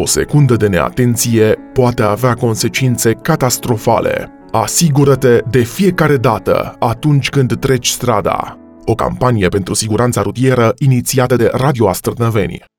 O secundă de neatenție poate avea consecințe catastrofale. Asigură-te de fiecare dată atunci când treci strada. O campanie pentru siguranța rutieră inițiată de Radio Astârnăveni.